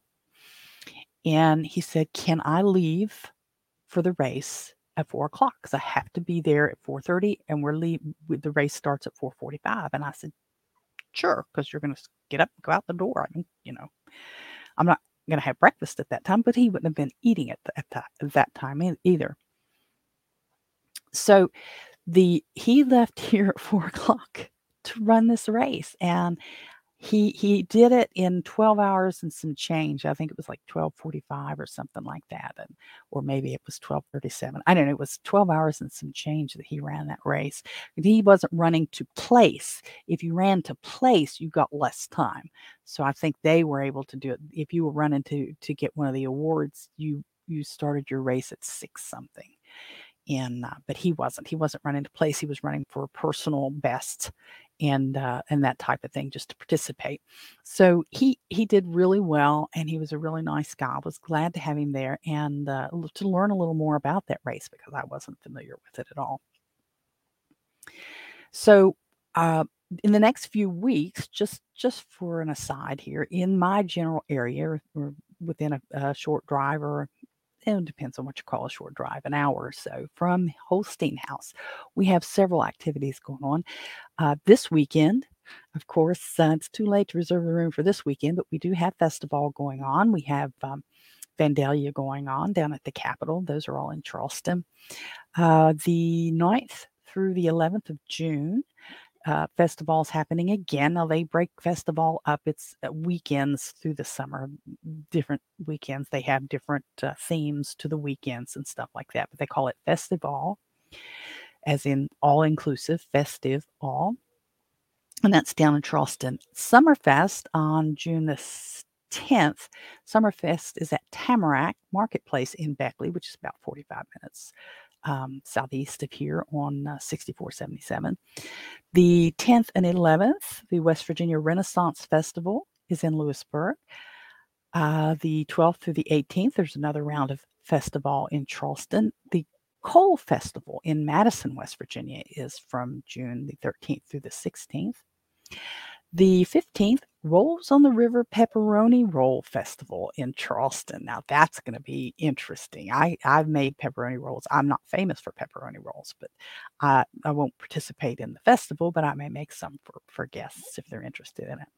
And he said, can I leave for the race at four o'clock? Because I have to be there at four thirty and we're leave- the race starts at four forty-five. And I said, sure, because you're going to get up and go out the door. I mean, you know, I'm not going to have breakfast at that time, but he wouldn't have been eating at, the, at, the, at that time e- either. So the he left here at four o'clock to run this race. And he he did it in twelve hours and some change. I think it was like twelve forty-five or something like that, and or maybe it was twelve thirty-seven. I don't know. It was twelve hours and some change that he ran that race. He wasn't running to place. If you ran to place, you got less time. So I think they were able to do it. If you were running to to get one of the awards, you you started your race at six something. And uh, but he wasn't. He wasn't running to place. He was running for a personal best and uh, and that type of thing, just to participate. So he he did really well, and he was a really nice guy. I was glad to have him there and uh, to learn a little more about that race because I wasn't familiar with it at all. So uh, in the next few weeks, just just for an aside here, in my general area or within a, a short drive or it depends on what you call a short drive, an hour or so from Holstein House, we have several activities going on. Uh, this weekend, of course, uh, it's too late to reserve the room for this weekend, but we do have festival going on. We have um, Vandalia going on down at the Capitol. Those are all in Charleston. Uh, the ninth through the eleventh of June, Uh, festivals happening again. Now they break festival up. It's uh, weekends through the summer, different weekends. They have different uh, themes to the weekends and stuff like that, but they call it festival, as in all-inclusive, festive, all. And that's down in Charleston. Summerfest on June the tenth. Summerfest is at Tamarack Marketplace in Beckley, which is about forty-five minutes Um, southeast of here on uh, sixty-four seventy-seven. The tenth and eleventh, the West Virginia Renaissance Festival is in Lewisburg. Uh, the twelfth through the eighteenth, there's another round of festival in Charleston. The Coal Festival in Madison, West Virginia is from June the thirteenth through the sixteenth. The fifteenth, Rolls on the River Pepperoni Roll Festival in Charleston. Now that's going to be interesting. I, I've made pepperoni rolls. I'm not famous for pepperoni rolls, but I, I won't participate in the festival, but I may make some for, for guests if they're interested in it.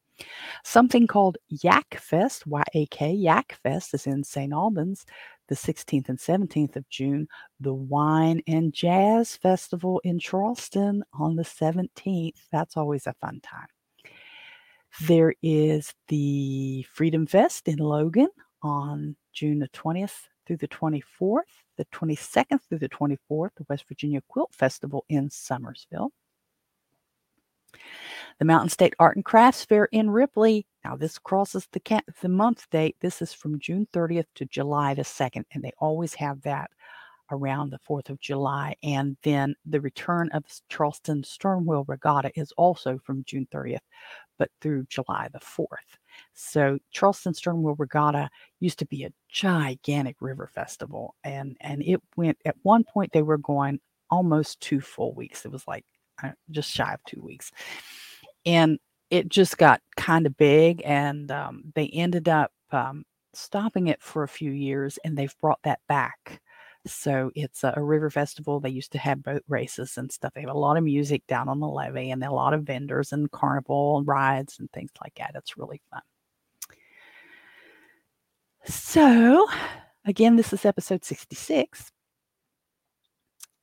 Something called Yak Fest, Y A K, Yak Fest is in Saint Albans, the sixteenth and seventeenth of June. The Wine and Jazz Festival in Charleston on the seventeenth. That's always a fun time. There is the Freedom Fest in Logan on June the twentieth through the twenty-fourth, the twenty-second through the twenty-fourth, the West Virginia Quilt Festival in Summersville. The Mountain State Art and Crafts Fair in Ripley. Now this crosses the, ca- the month date. This is from June thirtieth to July the second, and they always have that around the fourth of July. And then the return of Charleston Sternwheel Regatta is also from June thirtieth, but through July the fourth. So Charleston Sternwheel Regatta used to be a gigantic river festival. And, and it went, at one point they were going almost two full weeks. It was like uh, just shy of two weeks. And it just got kind of big, and um, they ended up um, stopping it for a few years, and they've brought that back. So it's a, a river festival. They used to have boat races and stuff. They have a lot of music down on the levee, and a lot of vendors and carnival and rides and things like that. It's really fun. So again, this is episode sixty-six.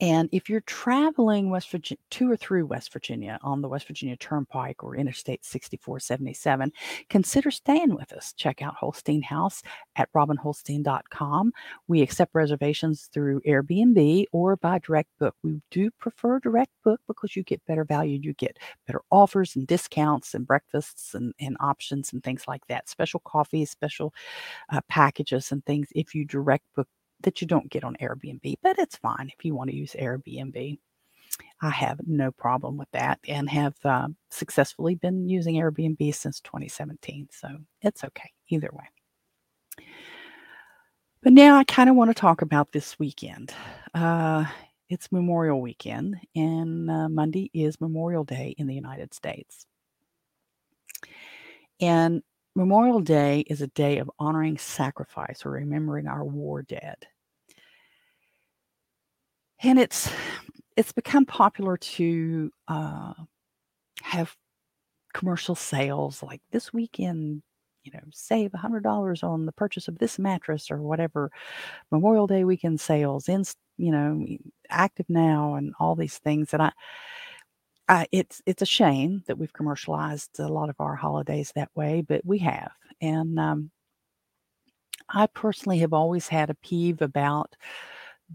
And if you're traveling West Virginia, to or through West Virginia on the West Virginia Turnpike or Interstate sixty-four seventy-seven, consider staying with us. Check out Holstein House at Robin Holstein dot com. We accept reservations through Airbnb or by direct book. We do prefer direct book because you get better value. You get better offers and discounts and breakfasts and, and options and things like that. Special coffees, special uh, packages and things if you direct book that you don't get on Airbnb, but it's fine if you want to use Airbnb. I have no problem with that and have uh, successfully been using Airbnb since twenty seventeen. So it's okay either way. But now I kind of want to talk about this weekend. Uh, it's Memorial Weekend, and uh, Monday is Memorial Day in the United States. And Memorial Day is a day of honoring sacrifice or remembering our war dead. And it's it's become popular to uh, have commercial sales like this weekend, you know, save one hundred dollars on the purchase of this mattress or whatever. Memorial Day weekend sales, in, you know, active now and all these things. And I, Uh, it's it's a shame that we've commercialized a lot of our holidays that way, but we have. And um, I personally have always had a peeve about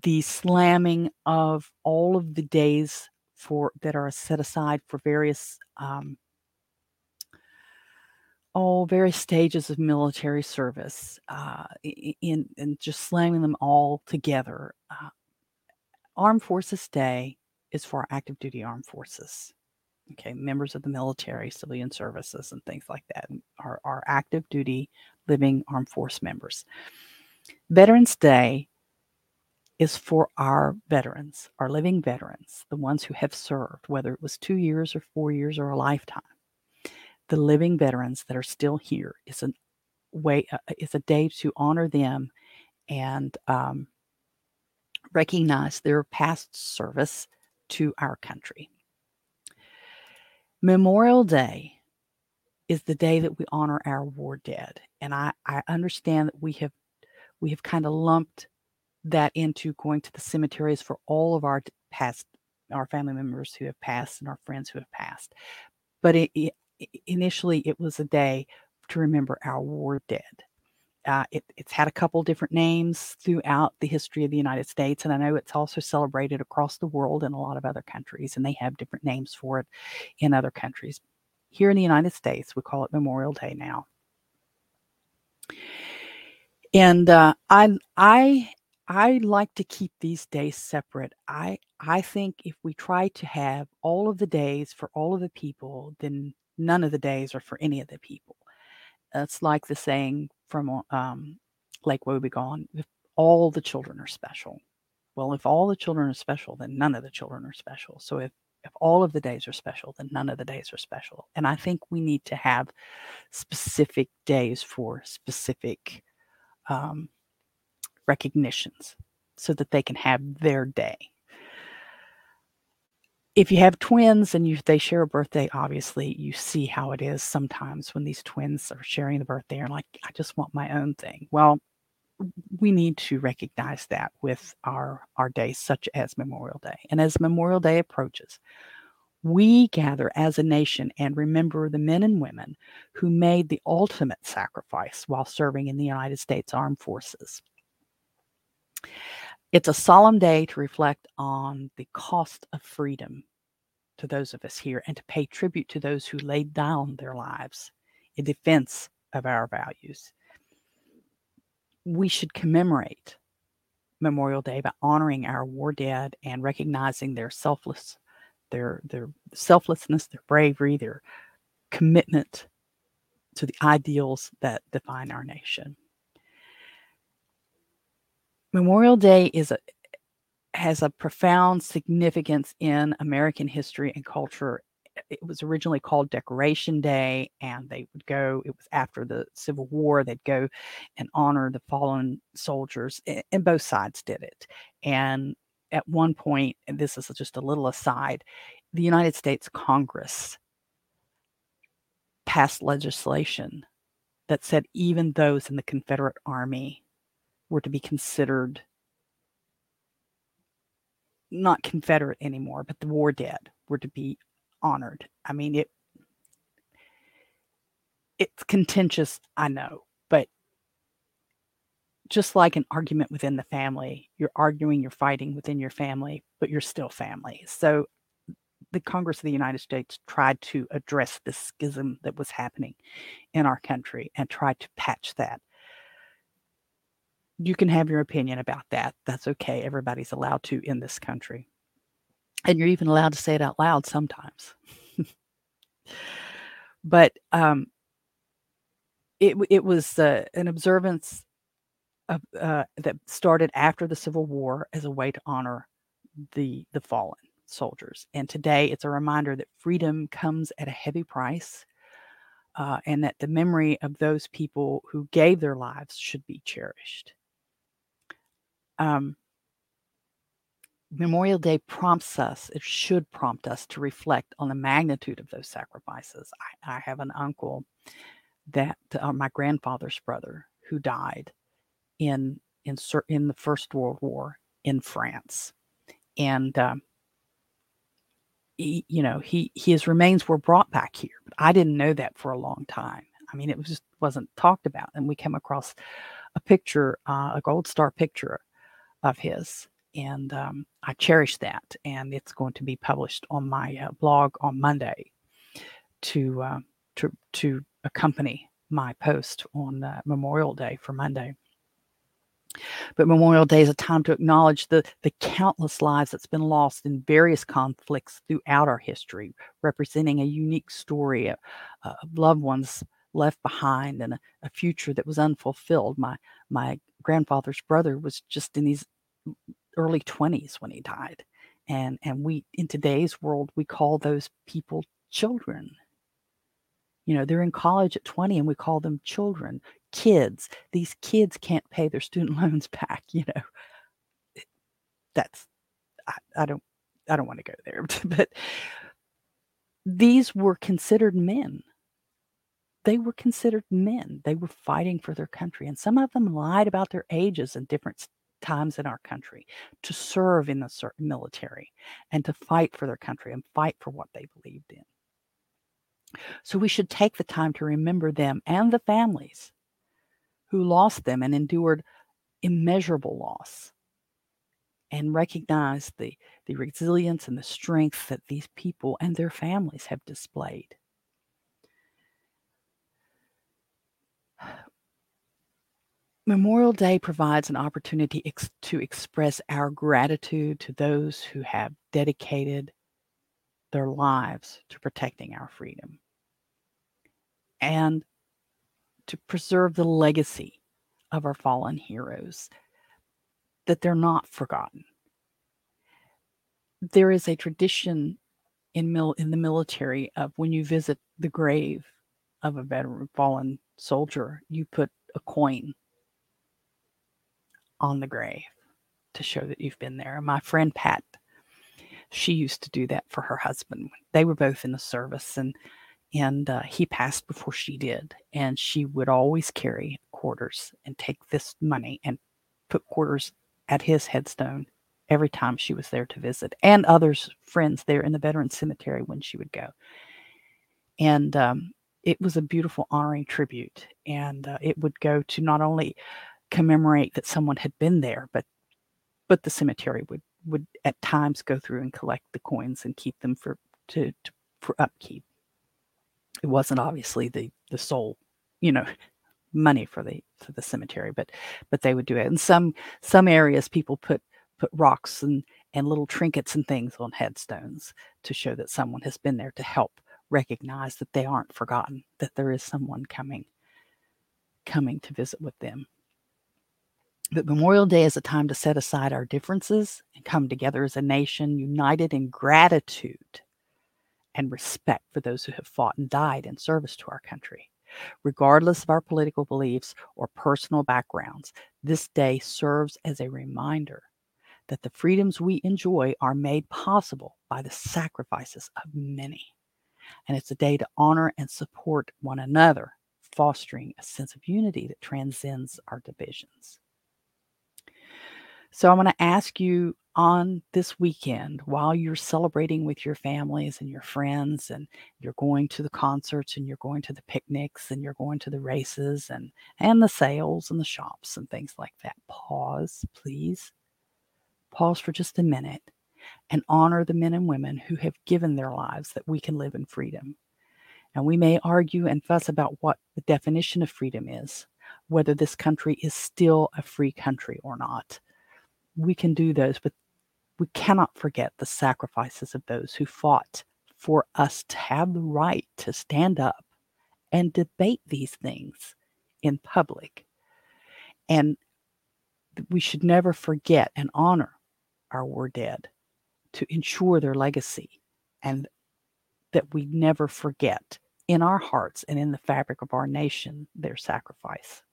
the slamming of all of the days for that are set aside for various um, all various stages of military service, uh, in and just slamming them all together. Uh, Armed Forces Day is for active duty armed forces. Okay, members of the military, civilian services, and things like that are, are active duty living armed force members. Veterans Day is for our veterans, our living veterans, the ones who have served, whether it was two years or four years or a lifetime. The living veterans that are still here is a way, uh, is a day to honor them and um, recognize their past service to our country. Memorial Day is the day that we honor our war dead. And I, I understand that we have we have kind of lumped that into going to the cemeteries for all of our past, our family members who have passed and our friends who have passed. But it, it, initially, it was a day to remember our war dead. Uh, it, it's had a couple different names throughout the history of the United States, and I know it's also celebrated across the world in a lot of other countries, and they have different names for it in other countries. Here in the United States, we call it Memorial Day now. And uh, I, I, I like to keep these days separate. I, I think if we try to have all of the days for all of the people, then none of the days are for any of the people. It's like the saying from um, Lake Wobegon, if all the children are special. Well, if all the children are special, then none of the children are special. So if, if all of the days are special, then none of the days are special. And I think we need to have specific days for specific um, recognitions so that they can have their day. If you have twins and you, they share a birthday, obviously you see how it is sometimes when these twins are sharing the birthday and like, I just want my own thing. Well, we need to recognize that with our, our days such as Memorial Day. And as Memorial Day approaches, we gather as a nation and remember the men and women who made the ultimate sacrifice while serving in the United States Armed Forces. It's a solemn day to reflect on the cost of freedom to those of us here and to pay tribute to those who laid down their lives in defense of our values. We should commemorate Memorial Day by honoring our war dead and recognizing their selfless, their, their selflessness, their bravery, their commitment to the ideals that define our nation. Memorial Day is a, has a profound significance in American history and culture. It was originally called Decoration Day, and they would go, it was after the Civil War, they'd go and honor the fallen soldiers, and both sides did it. And at one point, and this is just a little aside, the United States Congress passed legislation that said even those in the Confederate Army were to be considered not Confederate anymore, but the war dead were to be honored. I mean, it it's contentious, I know, but just like an argument within the family, you're arguing, you're fighting within your family, but you're still family. So the Congress of the United States tried to address this schism that was happening in our country and tried to patch that. You can have your opinion about that. That's okay. Everybody's allowed to in this country. And you're even allowed to say it out loud sometimes. But um, it it was uh, an observance of, uh, that started after the Civil War as a way to honor the the fallen soldiers. And today it's a reminder that freedom comes at a heavy price. Uh, and that the memory of those people who gave their lives should be cherished. Um, Memorial Day prompts us, it should prompt us to reflect on the magnitude of those sacrifices. I, I have an uncle that, uh, my grandfather's brother, who died in, in, in the First World War in France. And um, he, you know, he his remains were brought back here. But I didn't know that for a long time. I mean, it was just wasn't talked about. And we came across a picture, uh, a Gold Star picture of his. And um, I cherish that. And it's going to be published on my uh, blog on Monday to uh, to to accompany my post on uh, Memorial Day for Monday. But Memorial Day is a time to acknowledge the, the countless lives that's been lost in various conflicts throughout our history, representing a unique story of, uh, of loved ones left behind and a, a future that was unfulfilled. My my grandfather's brother was just in his early twenties when he died. And, and we, in today's world, we call those people children. You know, they're in college at twenty and we call them children, kids. These kids can't pay their student loans back, you know. That's, I, I don't, I don't want to go there, but these were considered men. They were considered men. They were fighting for their country. And some of them lied about their ages and different times in our country to serve in the military and to fight for their country and fight for what they believed in. So we should take the time to remember them and the families who lost them and endured immeasurable loss, and recognize the, the resilience and the strength that these people and their families have displayed. Memorial Day provides an opportunity ex- to express our gratitude to those who have dedicated their lives to protecting our freedom and to preserve the legacy of our fallen heroes, that they're not forgotten. There is a tradition in mil- in the military of when you visit the grave of a veteran fallen soldier, you put a coin on the grave to show that you've been there. And my friend Pat, she used to do that for her husband. They were both in the service, and and uh, he passed before she did. And she would always carry quarters and take this money and put quarters at his headstone every time she was there to visit, and others, friends there in the veteran cemetery when she would go. And um, it was a beautiful honoring tribute. And uh, it would go to not only commemorate that someone had been there, but but the cemetery would would at times go through and collect the coins and keep them for to, to for upkeep. It wasn't obviously the the sole, you know, money for the for the cemetery, but but they would do it. And some some areas people put put rocks and and little trinkets and things on headstones to show that someone has been there, to help recognize that they aren't forgotten, that there is someone coming coming to visit with them. But Memorial Day is a time to set aside our differences and come together as a nation, united in gratitude and respect for those who have fought and died in service to our country. Regardless of our political beliefs or personal backgrounds, this day serves as a reminder that the freedoms we enjoy are made possible by the sacrifices of many. And it's a day to honor and support one another, fostering a sense of unity that transcends our divisions. So I'm going to ask you on this weekend, while you're celebrating with your families and your friends, and you're going to the concerts and you're going to the picnics and you're going to the races and, and the sales and the shops and things like that, pause, please. Pause for just a minute and honor the men and women who have given their lives that we can live in freedom. And we may argue and fuss about what the definition of freedom is, whether this country is still a free country or not. We can do those, but we cannot forget the sacrifices of those who fought for us to have the right to stand up and debate these things in public. And we should never forget and honor our war dead to ensure their legacy, and that we never forget in our hearts and in the fabric of our nation their sacrifice.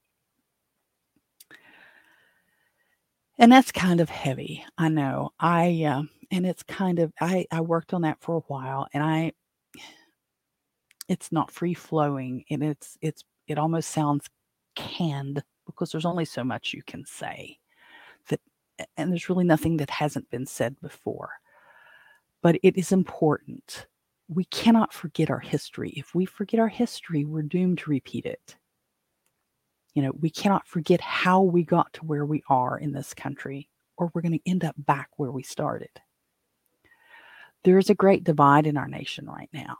And that's kind of heavy, I know. I uh, and it's kind of I, I worked on that for a while, and I it's not free flowing, and it's it's it almost sounds canned because there's only so much you can say, that, and there's really nothing that hasn't been said before. but it is important. We cannot forget our history. If we forget our history, we're doomed to repeat it. You know, we cannot forget how we got to where we are in this country, or we're going to end up back where we started. There is a great divide in our nation right now,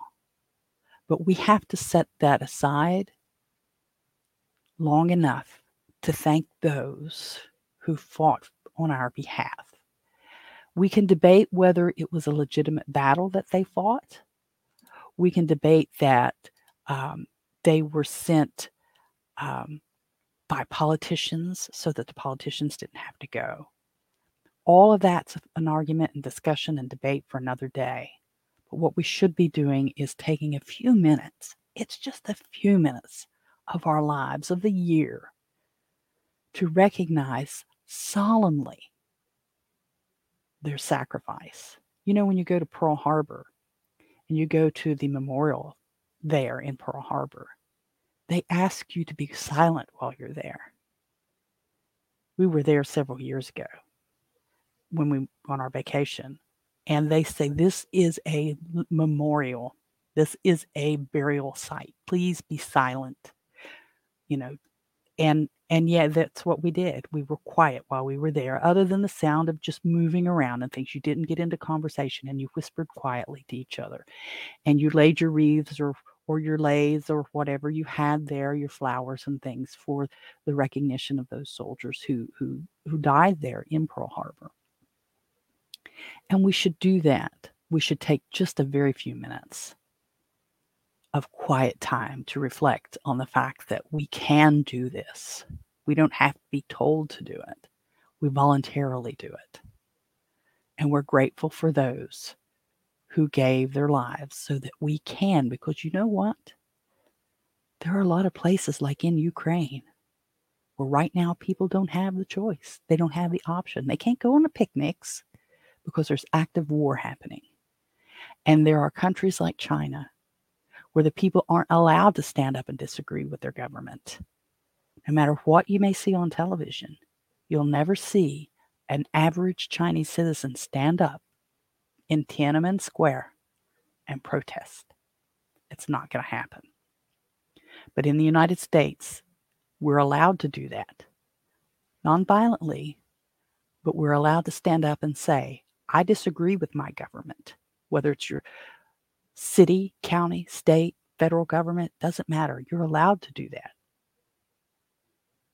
but we have to set that aside long enough to thank those who fought on our behalf. We can debate whether it was a legitimate battle that they fought. We can debate that um, they were sent um, by politicians so that the politicians didn't have to go. All of that's an argument and discussion and debate for another day. But what we should be doing is taking a few minutes. It's just a few minutes of our lives, of the year, to recognize solemnly their sacrifice. You know, when you go to Pearl Harbor and you go to the memorial there in Pearl Harbor, they ask you to be silent while you're there. We were there several years ago when we on our vacation, and they say, this is a memorial. This is a burial site. Please be silent. You know, and And yeah, that's what we did. We were quiet while we were there, other than the sound of just moving around and things. You didn't get into conversation, and you whispered quietly to each other. And you laid your wreaths or, or your lays or whatever you had there, your flowers and things, for the recognition of those soldiers who who, who died there in Pearl Harbor. And we should do that. We should take just a very few minutes of quiet time to reflect on the fact that we can do this. We don't have to be told to do it. We voluntarily do it. And we're grateful for those who gave their lives so that we can, because you know what? There are a lot of places like in Ukraine where right now people don't have the choice. They don't have the option. They can't go on the picnics because there's active war happening. And there are countries like China where the people aren't allowed to stand up and disagree with their government. No matter what you may see on television, you'll never see an average Chinese citizen stand up in Tiananmen Square and protest. It's not going to happen. But in the United States, we're allowed to do that. Nonviolently, but we're allowed to stand up and say, I disagree with my government, whether it's your city, county, state, federal government, doesn't matter. You're allowed to do that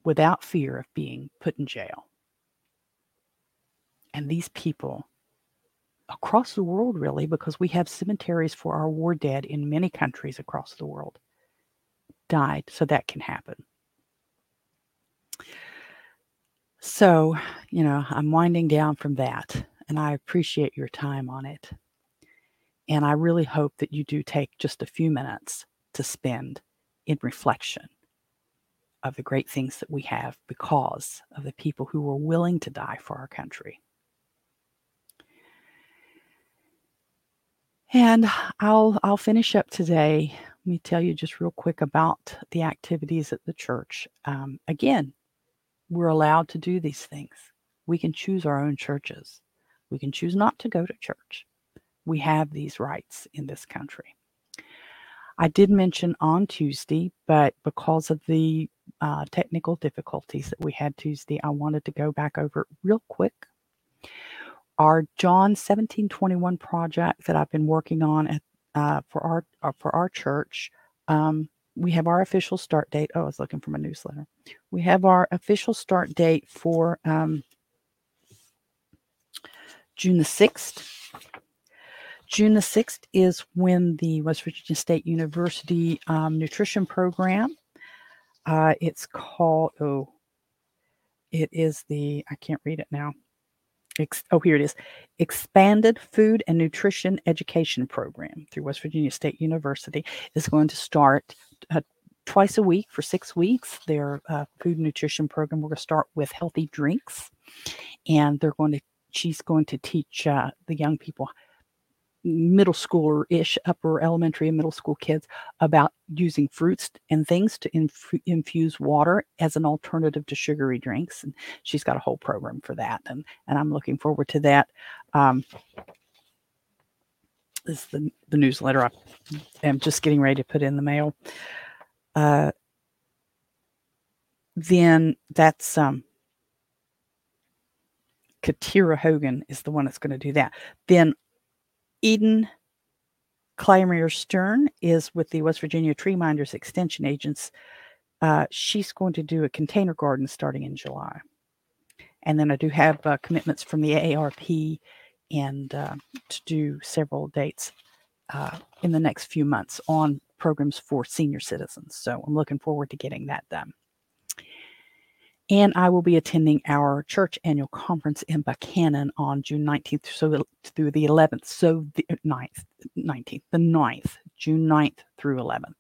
without fear of being put in jail. And these people across the world, really, because we have cemeteries for our war dead in many countries across the world, died so that can happen. So, you know, I'm winding down from that, and I appreciate your time on it. And I really hope that you do take just a few minutes to spend in reflection of the great things that we have because of the people who were willing to die for our country. And I'll I'll finish up today. Let me tell you just real quick about the activities at the church. Um, again, we're allowed to do these things. We can choose our own churches. We can choose not to go to church. We have these rights in this country. I did mention on Tuesday, but because of the uh, technical difficulties that we had Tuesday, I wanted to go back over it real quick. Our John seventeen twenty-one project that I've been working on at, uh, for our uh, for our church, um, we have our official start date. Oh, I was looking for my newsletter. We have our official start date for um, June the sixth. June the sixth is when the West Virginia State University um, nutrition program, uh, it's called, oh, it is the, I can't read it now. Ex- oh, here it is. Expanded Food and Nutrition Education Program through West Virginia State University is going to start uh, twice a week for six weeks. Their uh, food and nutrition program, we're going to start with healthy drinks. And they're going to, she's going to teach uh, the young people, middle schooler-ish, upper elementary and middle school kids, about using fruits and things to inf- infuse water as an alternative to sugary drinks. And she's got a whole program for that. And, and I'm looking forward to that. Um, is the, the newsletter I am just getting ready to put in the mail. Uh, then that's um, Katira Hogan is the one that's going to do that. Then Eden Clymer Stern is with the West Virginia Tree Minders Extension Agents. Uh, she's going to do a container garden starting in July. And then I do have uh, commitments from the A A R P and uh, to do several dates uh, in the next few months on programs for senior citizens. So I'm looking forward to getting that done. And I will be attending our church annual conference in Buchanan on June nineteenth so the, through the eleventh. So the ninth, nineteenth, the ninth, June ninth through eleventh.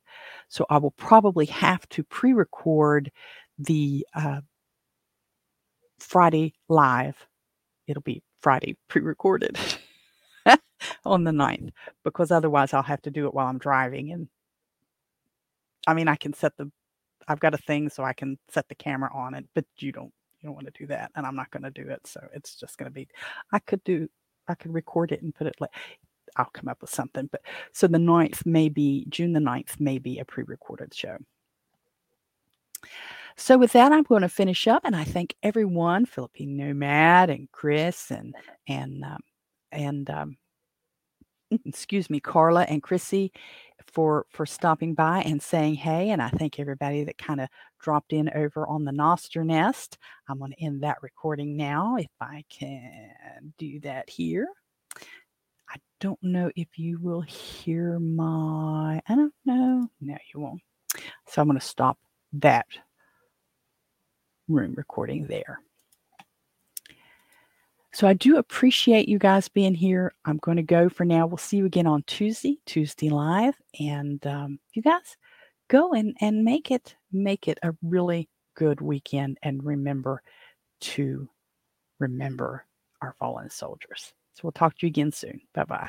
So I will probably have to pre-record the uh, Friday live. It'll be Friday pre-recorded on the ninth, because otherwise I'll have to do it while I'm driving. And I mean, I can set the, I've got a thing so I can set the camera on it, but you don't, you don't want to do that. And I'm not going to do it. So it's just going to be, I could do, I could record it and put it like, I'll come up with something. But so the ninth may be, June the ninth may be a pre-recorded show. So with that, I'm going to finish up, and I thank everyone, Philippine Nomad and Chris and, and, um, and, um, excuse me, Carla and Chrissy for, for stopping by and saying, hey, and I thank everybody that kind of dropped in over on the Nostr Nest. I'm going to end that recording now if I can do that here. I don't know if you will hear my, I don't know. No, you won't. So I'm going to stop that room recording there. So I do appreciate you guys being here. I'm going to go for now. We'll see you again on Tuesday, Tuesday Live. And um, you guys go and, and make it, make it a really good weekend. And remember to remember our fallen soldiers. So we'll talk to you again soon. Bye-bye.